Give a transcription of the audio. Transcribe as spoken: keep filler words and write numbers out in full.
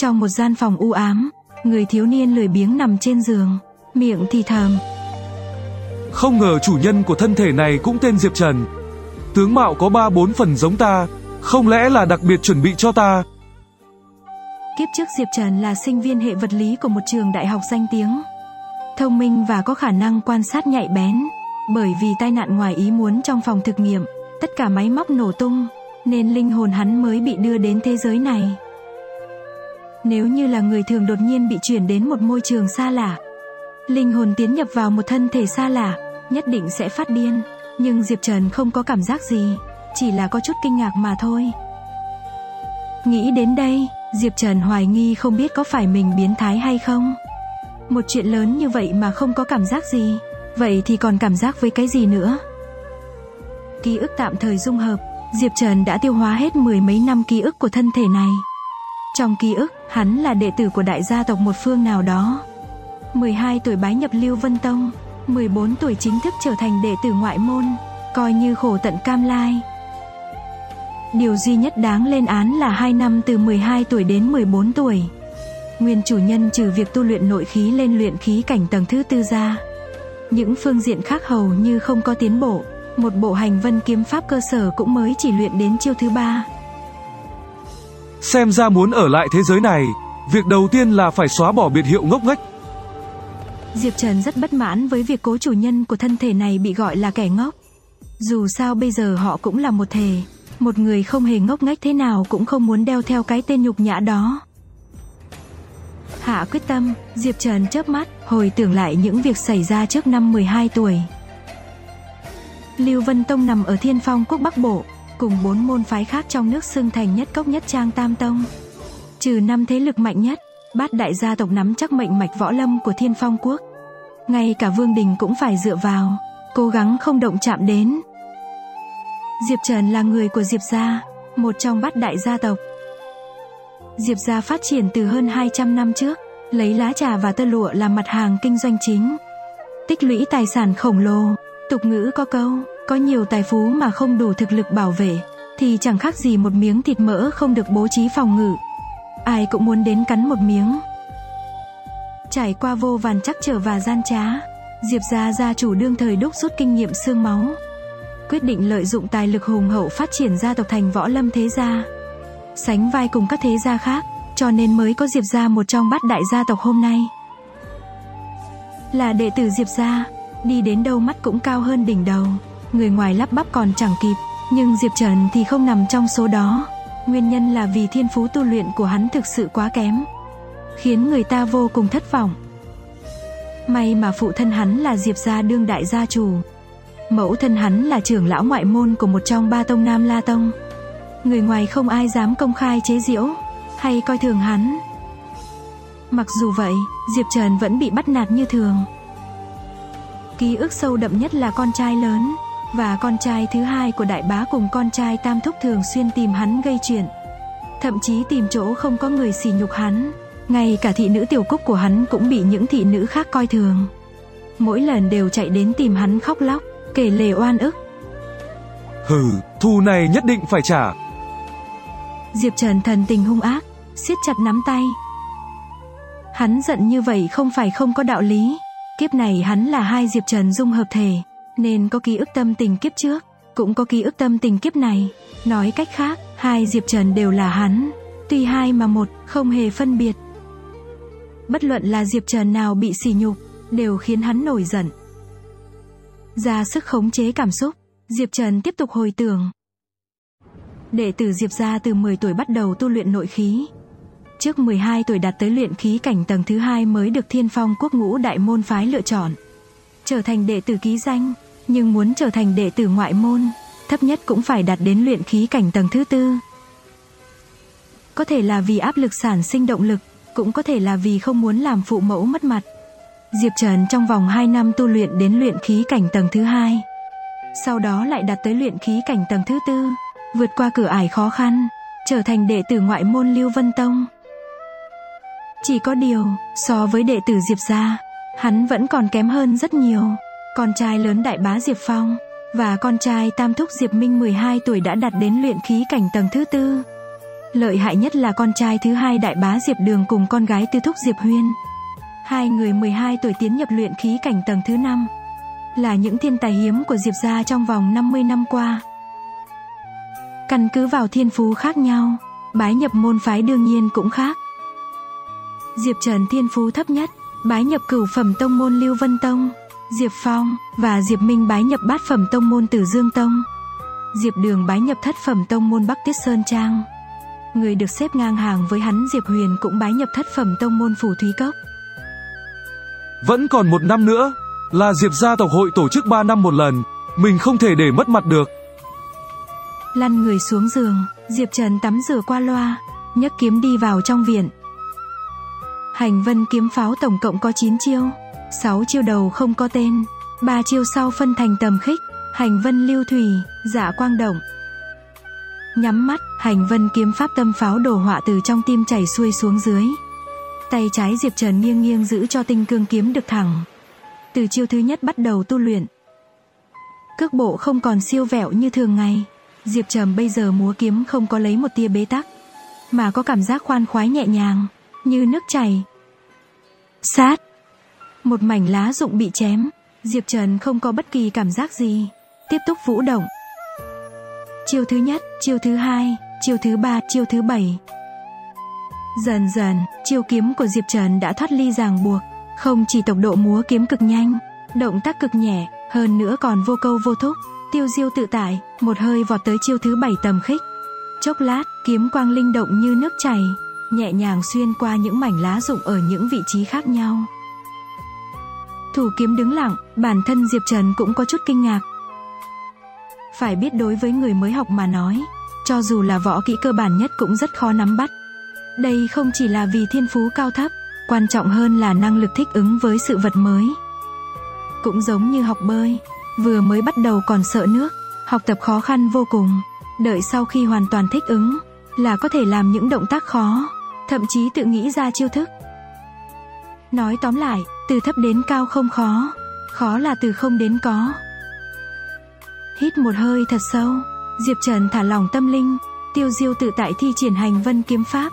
Trong một gian phòng u ám, người thiếu niên lười biếng nằm trên giường, miệng thì thầm: không ngờ chủ nhân của thân thể này cũng tên Diệp Trần. Tướng mạo có ba bốn phần giống ta, không lẽ là đặc biệt chuẩn bị cho ta? Kiếp trước Diệp Trần là sinh viên hệ vật lý của một trường đại học danh tiếng, thông minh và có khả năng quan sát nhạy bén. Bởi vì tai nạn ngoài ý muốn trong phòng thực nghiệm, tất cả máy móc nổ tung, nên linh hồn hắn mới bị đưa đến thế giới này. Nếu như là người thường đột nhiên bị chuyển đến một môi trường xa lạ, linh hồn tiến nhập vào một thân thể xa lạ, nhất định sẽ phát điên. Nhưng Diệp Trần không có cảm giác gì, chỉ là có chút kinh ngạc mà thôi. Nghĩ đến đây, Diệp Trần hoài nghi không biết có phải mình biến thái hay không. Một chuyện lớn như vậy mà không có cảm giác gì, vậy thì còn cảm giác với cái gì nữa? Ký ức tạm thời dung hợp, Diệp Trần đã tiêu hóa hết mười mấy năm ký ức của thân thể này. Trong ký ức, hắn là đệ tử của đại gia tộc một phương nào đó. mười hai tuổi bái nhập Lưu Vân Tông, mười bốn tuổi chính thức trở thành đệ tử ngoại môn, coi như khổ tận cam lai. Điều duy nhất đáng lên án là hai năm từ mười hai tuổi đến mười bốn tuổi, nguyên chủ nhân trừ việc tu luyện nội khí lên luyện khí cảnh tầng thứ tư ra, những phương diện khác hầu như không có tiến bộ. Một bộ hành vân kiếm pháp cơ sở cũng mới chỉ luyện đến chiêu thứ ba. Xem ra muốn ở lại thế giới này, việc đầu tiên là phải xóa bỏ biệt hiệu ngốc nghếch. Diệp Trần rất bất mãn với việc cố chủ nhân của thân thể này bị gọi là kẻ ngốc. Dù sao bây giờ họ cũng là một thể, một người không hề ngốc nghếch thế nào cũng không muốn đeo theo cái tên nhục nhã đó. Hạ quyết tâm, Diệp Trần chớp mắt, hồi tưởng lại những việc xảy ra trước năm mười hai tuổi. Lưu Vân Tông nằm ở Thiên Phong Quốc Bắc Bộ, cùng bốn môn phái khác trong nước xưng thành nhất cốc nhất trang tam tông. Trừ năm thế lực mạnh nhất, bát đại gia tộc nắm chắc mệnh mạch võ lâm của Thiên Phong Quốc. Ngay cả Vương Đình cũng phải dựa vào, cố gắng không động chạm đến. Diệp Trần là người của Diệp gia, một trong bát đại gia tộc. Diệp gia phát triển từ hơn hai trăm năm trước, lấy lá trà và tơ lụa làm mặt hàng kinh doanh chính, tích lũy tài sản khổng lồ. Tục ngữ có câu, có nhiều tài phú mà không đủ thực lực bảo vệ, thì chẳng khác gì một miếng thịt mỡ không được bố trí phòng ngự. Ai cũng muốn đến cắn một miếng. Trải qua vô vàn trắc trở và gian trá, Diệp gia gia chủ đương thời đúc rút kinh nghiệm xương máu, quyết định lợi dụng tài lực hùng hậu phát triển gia tộc thành võ lâm thế gia, sánh vai cùng các thế gia khác, cho nên mới có Diệp gia một trong bát đại gia tộc hôm nay. Là đệ tử Diệp gia, đi đến đâu mắt cũng cao hơn đỉnh đầu, người ngoài lắp bắp còn chẳng kịp, nhưng Diệp Trần thì không nằm trong số đó. Nguyên nhân là vì thiên phú tu luyện của hắn thực sự quá kém, khiến người ta vô cùng thất vọng. May mà phụ thân hắn là Diệp gia đương đại gia chủ, mẫu thân hắn là trưởng lão ngoại môn của một trong ba tông Nam La Tông. Người ngoài không ai dám công khai chế giễu hay coi thường hắn. Mặc dù vậy, Diệp Trần vẫn bị bắt nạt như thường. Ký ức sâu đậm nhất là con trai lớn và con trai thứ hai của đại bá cùng con trai tam thúc thường xuyên tìm hắn gây chuyện, thậm chí tìm chỗ không có người sỉ nhục hắn. Ngay cả thị nữ tiểu cúc của hắn cũng bị những thị nữ khác coi thường, mỗi lần đều chạy đến tìm hắn khóc lóc, kể lể oan ức. Hừ, thù này nhất định phải trả. Diệp Trần thần tình hung ác, siết chặt nắm tay. Hắn giận như vậy không phải không có đạo lý. Kiếp này hắn là hai Diệp Trần dung hợp thể, nên có ký ức tâm tình kiếp trước, cũng có ký ức tâm tình kiếp này. Nói cách khác, hai Diệp Trần đều là hắn, tuy hai mà một, không hề phân biệt. Bất luận là Diệp Trần nào bị sỉ nhục, đều khiến hắn nổi giận. Ra sức khống chế cảm xúc, Diệp Trần tiếp tục hồi tưởng. Đệ tử Diệp gia từ mười tuổi bắt đầu tu luyện nội khí, trước mười hai tuổi đạt tới luyện khí cảnh tầng thứ hai mới được Thiên Phong Quốc ngũ đại môn phái lựa chọn, trở thành đệ tử ký danh, nhưng muốn trở thành đệ tử ngoại môn, thấp nhất cũng phải đạt đến luyện khí cảnh tầng thứ tư. Có thể là vì áp lực sản sinh động lực, cũng có thể là vì không muốn làm phụ mẫu mất mặt. Diệp Trần trong vòng hai năm tu luyện đến luyện khí cảnh tầng thứ hai, sau đó lại đạt tới luyện khí cảnh tầng thứ tư, vượt qua cửa ải khó khăn, trở thành đệ tử ngoại môn Lưu Vân Tông. Chỉ có điều, so với đệ tử Diệp gia, hắn vẫn còn kém hơn rất nhiều. Con trai lớn đại bá Diệp Phong và con trai tam thúc Diệp Minh mười hai tuổi đã đạt đến luyện khí cảnh tầng thứ tư, Lợi hại nhất là con trai thứ hai Đại Bá Diệp Đường cùng con gái Tư Thúc Diệp Huyên. Hai người mười hai tuổi tiến nhập luyện khí cảnh tầng thứ năm, là những thiên tài hiếm của Diệp gia trong vòng năm mươi năm qua. Căn cứ vào thiên phú khác nhau, bái nhập môn phái đương nhiên cũng khác. Diệp Trần thiên phú thấp nhất, bái nhập cửu phẩm tông môn Lưu Vân Tông. Diệp Phong và Diệp Minh bái nhập bát phẩm tông môn Tử Dương Tông. Diệp Đường bái nhập thất phẩm tông môn Bắc Tiết Sơn Trang. Người được xếp ngang hàng với hắn Diệp Huyền cũng bái nhập thất phẩm tông môn Phù Thúy Cốc. Vẫn còn một năm nữa là Diệp gia tộc hội tổ chức ba năm một lần, mình không thể để mất mặt được. Lăn người xuống giường, Diệp Trần tắm rửa qua loa, nhấc kiếm đi vào trong viện. Hành Vân kiếm pháo tổng cộng có chín chiêu, sáu chiêu đầu không có tên, ba chiêu sau phân thành tầm khích, Hành Vân lưu thủy, dạ quang động. Nhắm mắt, Hành Vân kiếm pháp tâm pháo đổ họa từ trong tim chảy xuôi xuống dưới. Tay trái Diệp Trần nghiêng nghiêng giữ cho tinh cương kiếm được thẳng. Từ chiêu thứ nhất bắt đầu tu luyện. Cước bộ không còn siêu vẹo như thường ngày, Diệp Trần bây giờ múa kiếm không có lấy một tia bế tắc, mà có cảm giác khoan khoái nhẹ nhàng, như nước chảy. Sát! Một mảnh lá rụng bị chém, Diệp Trần không có bất kỳ cảm giác gì, tiếp tục vũ động. Chiêu thứ nhất, chiêu thứ hai, chiêu thứ ba, chiêu thứ bảy. Dần dần, chiêu kiếm của Diệp Trần đã thoát ly ràng buộc, không chỉ tốc độ múa kiếm cực nhanh, động tác cực nhẹ, hơn nữa còn vô câu vô thúc, tiêu diêu tự tại, một hơi vọt tới chiêu thứ bảy tầm khích. Chốc lát, kiếm quang linh động như nước chảy, nhẹ nhàng xuyên qua những mảnh lá rụng ở những vị trí khác nhau. Thủ kiếm đứng lặng, bản thân Diệp Trần cũng có chút kinh ngạc. Phải biết đối với người mới học mà nói, cho dù là võ kỹ cơ bản nhất cũng rất khó nắm bắt. Đây không chỉ là vì thiên phú cao thấp, quan trọng hơn là năng lực thích ứng với sự vật mới. Cũng giống như học bơi, vừa mới bắt đầu còn sợ nước, học tập khó khăn vô cùng, đợi sau khi hoàn toàn thích ứng là có thể làm những động tác khó, thậm chí tự nghĩ ra chiêu thức. Nói tóm lại, từ thấp đến cao không khó, khó là từ không đến có. Hít một hơi thật sâu, Diệp Trần thả lỏng tâm linh, tiêu diêu tự tại thi triển Hành Vân kiếm pháp.